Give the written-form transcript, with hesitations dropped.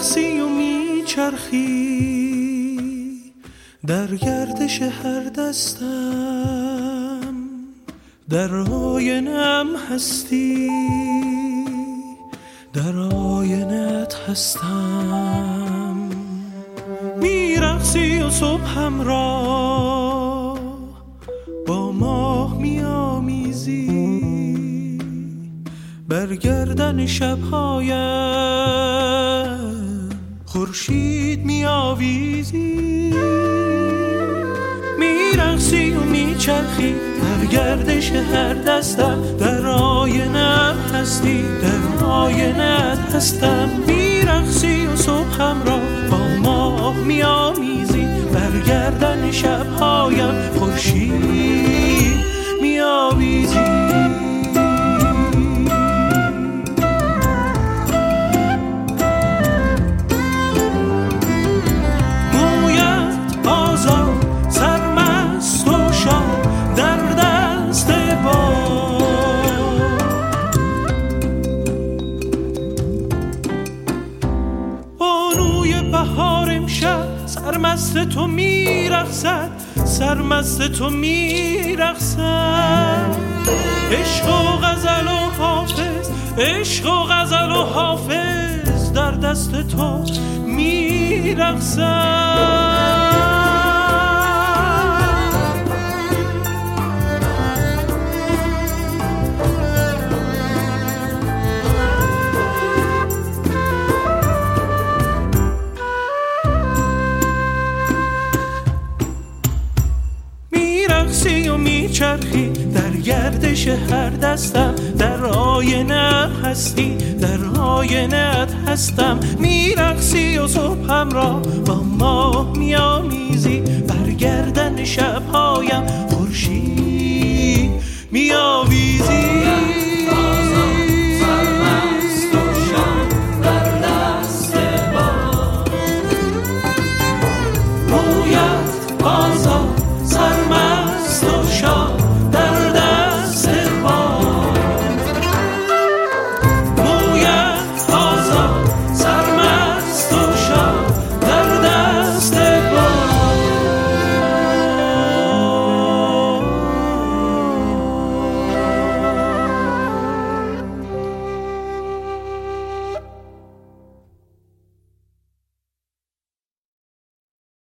میرقصی و میچرخی در گردش هر دستم، در آینم هستی، در آینت هستم. میرقصی و صبحم را با ماه میامیزی، بر گردن شبهایم خورشید میآویزی. میرقصی و میچرخی در گردش هر دستم، در آینم هستی، در آینت هستم. میرقصی و صبحم را با ماه میآمیزی، بر گردن شبهایم خورشید میآویزی. سرمست تو میرقصد، سرمست تو میرقصد. عشق و غزل و حافظ، عشق و غزل و حافظ در دست تو میرقصد. میرقصی و میچرخی در گردش هر دستم، در آینم هستی، در آینت هستم. میرقصی و صبحم را با ماه میآمیزی، بر گردن شبهایم